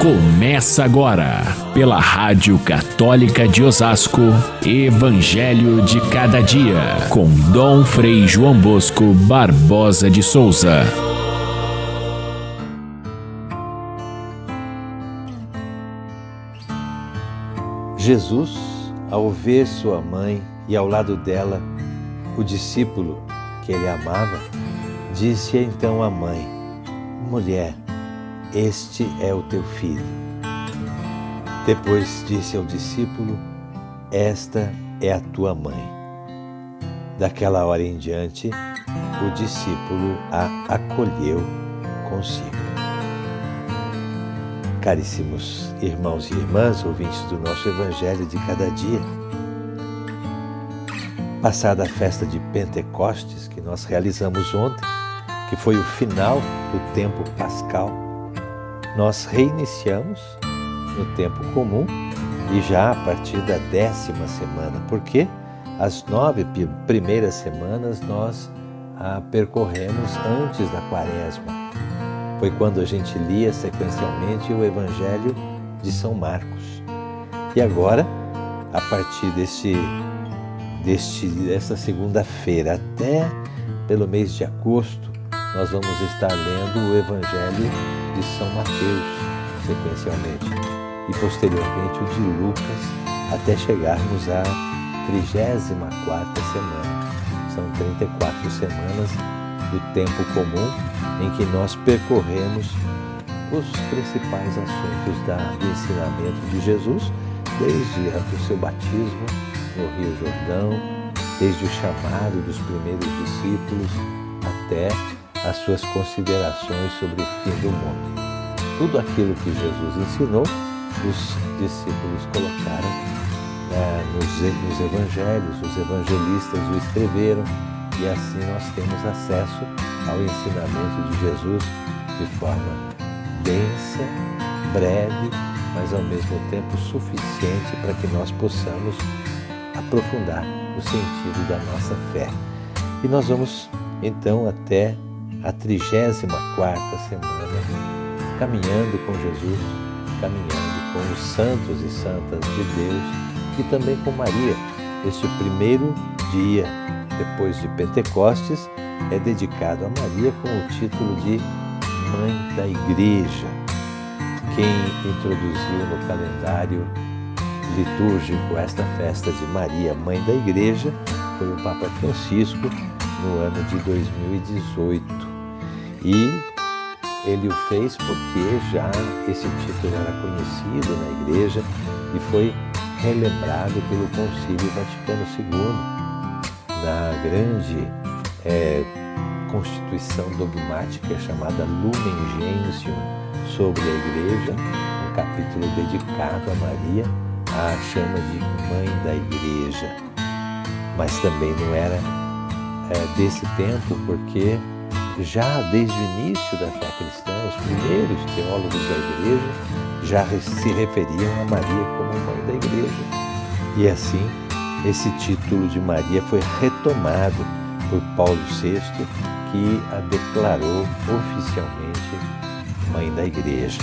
Começa agora, pela Rádio Católica de Osasco, Evangelho de Cada Dia, com Dom Frei João Bosco Barbosa de Souza. Jesus, ao ver sua mãe e ao lado dela, o discípulo que ele amava, disse então à mãe: mulher, este é o teu filho. Depois disse ao discípulo: esta é a tua mãe. Daquela hora em diante, o discípulo a acolheu consigo. Caríssimos irmãos e irmãs, ouvintes do nosso Evangelho de Cada Dia, passada a festa de Pentecostes que nós realizamos ontem, que foi o final do tempo pascal, nós reiniciamos no tempo comum e já a partir da 10ª semana, porque as 9 primeiras semanas nós a percorremos antes da quaresma. Foi quando a gente lia sequencialmente o Evangelho de São Marcos. E agora, a partir dessa segunda-feira até pelo mês de agosto, nós vamos estar lendo o Evangelho de São Mateus sequencialmente e posteriormente o de Lucas, até chegarmos à 34ª semana. São 34 semanas do tempo comum em que nós percorremos os principais assuntos do ensinamento de Jesus, desde o seu batismo no Rio Jordão, desde o chamado dos primeiros discípulos até as suas considerações sobre o fim do mundo. Tudo aquilo que Jesus ensinou, os discípulos colocaram nos evangelhos, os evangelistas o escreveram, e assim nós temos acesso ao ensinamento de Jesus de forma densa, breve, mas ao mesmo tempo suficiente para que nós possamos aprofundar o sentido da nossa fé. E nós vamos então até a 34ª semana, caminhando com Jesus, caminhando com os santos e santas de Deus e também com Maria. Este primeiro dia, depois de Pentecostes, é dedicado a Maria com o título de Mãe da Igreja, quem introduziu no calendário litúrgico esta festa de Maria, Mãe da Igreja, foi o Papa Francisco, no ano de 2018, e ele o fez porque já esse título era conhecido na igreja e foi relembrado pelo Concílio Vaticano II, na grande constituição dogmática chamada Lumen Gentium sobre a igreja, um capítulo dedicado a Maria, a chama de Mãe da Igreja, mas também não era desse tempo, porque já desde o início da fé cristã, os primeiros teólogos da igreja já se referiam a Maria como Mãe da Igreja. E assim, esse título de Maria foi retomado por Paulo VI, que a declarou oficialmente Mãe da Igreja.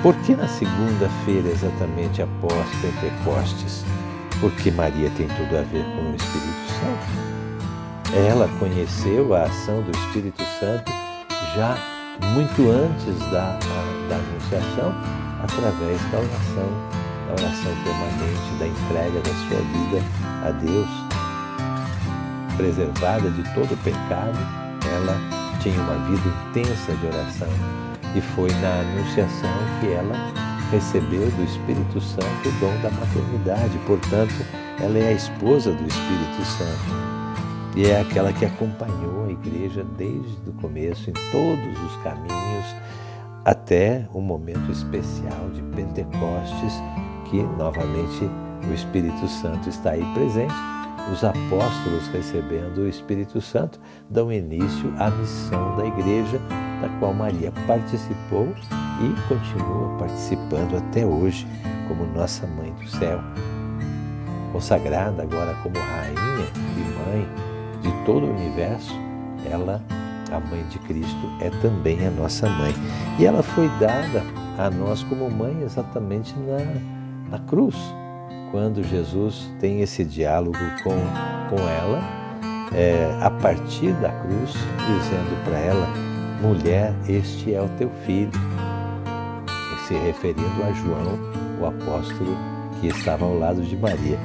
Por que na segunda-feira, exatamente após Pentecostes? Porque Maria tem tudo a ver com o Espírito Santo. Ela conheceu a ação do Espírito Santo já muito antes da anunciação, através da oração permanente, da entrega da sua vida a Deus. Preservada de todo o pecado, ela tinha uma vida intensa de oração e foi na anunciação que ela recebeu do Espírito Santo o dom da maternidade. Portanto, ela é a esposa do Espírito Santo. E é aquela que acompanhou a igreja desde o começo, em todos os caminhos, até o momento especial de Pentecostes, que novamente o Espírito Santo está aí presente. Os apóstolos, recebendo o Espírito Santo, dão início à missão da igreja, da qual Maria participou e continua participando até hoje, como nossa Mãe do Céu. Consagrada agora como rainha e mãe de todo o universo, ela, a Mãe de Cristo, é também a nossa Mãe. E ela foi dada a nós como mãe exatamente na cruz, quando Jesus tem esse diálogo com ela, a partir da cruz, dizendo para ela: mulher, este é o teu filho, e se referindo a João, o apóstolo que estava ao lado de Maria.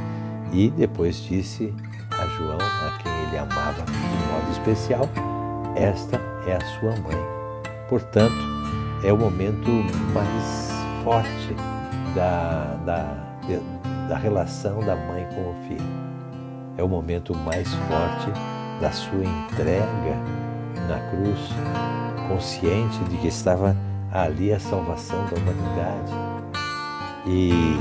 E depois disse a João, a quem ele amava de modo especial: esta é a sua mãe. Portanto, é o momento mais forte da relação da mãe com o filho. É o momento mais forte da sua entrega na cruz, consciente de que estava ali a salvação da humanidade. E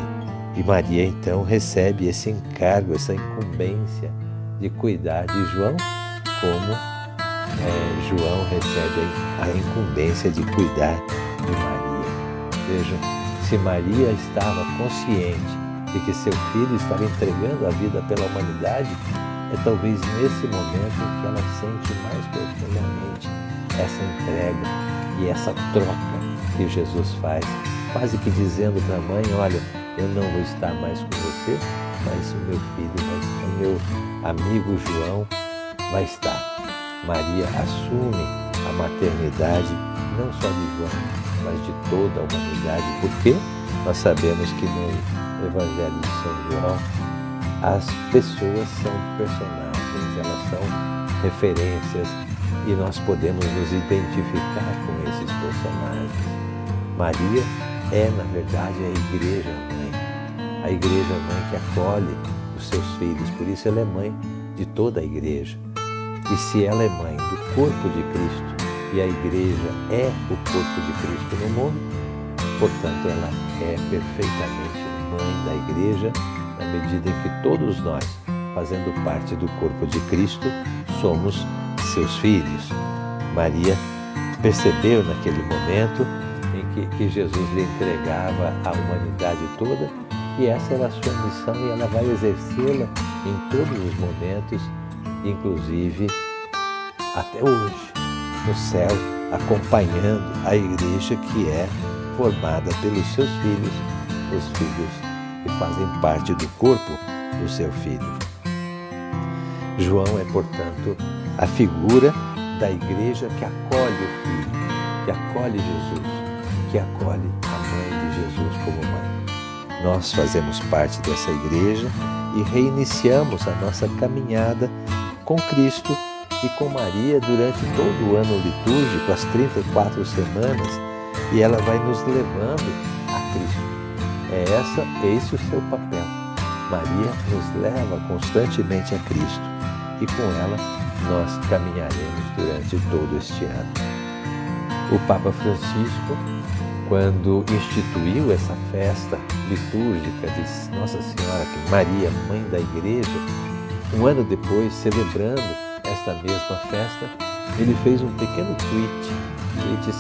Maria então recebe esse encargo, essa incumbência de cuidar de João, como João recebe a incumbência de cuidar de Maria. Vejam, se Maria estava consciente de que seu filho estava entregando a vida pela humanidade, é talvez nesse momento que ela sente mais profundamente essa entrega e essa troca que Jesus faz, quase que dizendo para a mãe: olha, eu não vou estar mais com você, mas o meu filho, o meu amigo João vai estar. Maria assume a maternidade não só de João, mas de toda a humanidade, porque nós sabemos que no Evangelho de São João as pessoas são personagens, elas são referências e nós podemos nos identificar com esses personagens. Maria é, na verdade, a Igreja Mãe, a Igreja Mãe que acolhe os seus filhos, por isso ela é mãe de toda a Igreja. E se ela é mãe do corpo de Cristo, e a Igreja é o corpo de Cristo no mundo, portanto, ela é perfeitamente mãe da Igreja, na medida em que todos nós, fazendo parte do corpo de Cristo, somos seus filhos. Maria percebeu naquele momento em que Jesus lhe entregava a humanidade toda, e essa era a sua missão e ela vai exercê-la em todos os momentos, inclusive até hoje, no céu, acompanhando a Igreja que é formada pelos seus filhos, os filhos que fazem parte do corpo do seu filho. João é, portanto, a figura da Igreja que acolhe o Filho, que acolhe Jesus, que acolhe a mãe de Jesus como mãe. Nós fazemos parte dessa Igreja e reiniciamos a nossa caminhada com Cristo e com Maria durante todo o ano litúrgico, as 34 semanas, e ela vai nos levando a Cristo. Esse é o seu papel. Maria nos leva constantemente a Cristo e com ela nós caminharemos durante todo este ano. O Papa Francisco, quando instituiu essa festa litúrgica de Nossa Senhora, Maria, Mãe da Igreja, um ano depois, celebrando esta mesma festa, ele fez um pequeno tweet.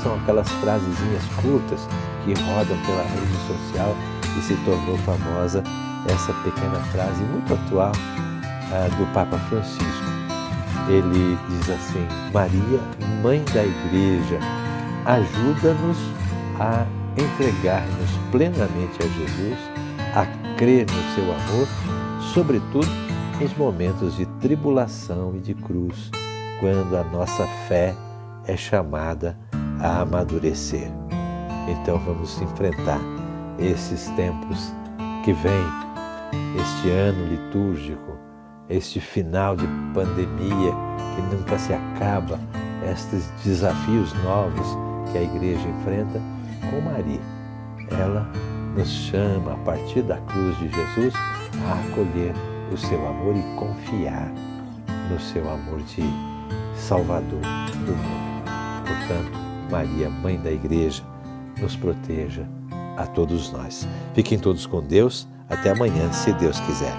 São aquelas frasezinhas curtas que rodam pela rede social e se tornou famosa essa pequena frase muito atual do Papa Francisco. Ele diz assim: Maria, Mãe da Igreja, ajuda-nos a entregar-nos plenamente a Jesus, a crer no seu amor, sobretudo nos momentos de tribulação e de cruz, quando a nossa fé é chamada a amadurecer. Então vamos enfrentar esses tempos que vêm, este ano litúrgico, este final de pandemia que nunca se acaba, estes desafios novos que a Igreja enfrenta com Maria. Ela nos chama, a partir da cruz de Jesus, a acolher o seu amor e confiar no seu amor de Salvador do mundo. Portanto, Maria, Mãe da Igreja, nos proteja a todos nós. Fiquem todos com Deus. Até amanhã, se Deus quiser.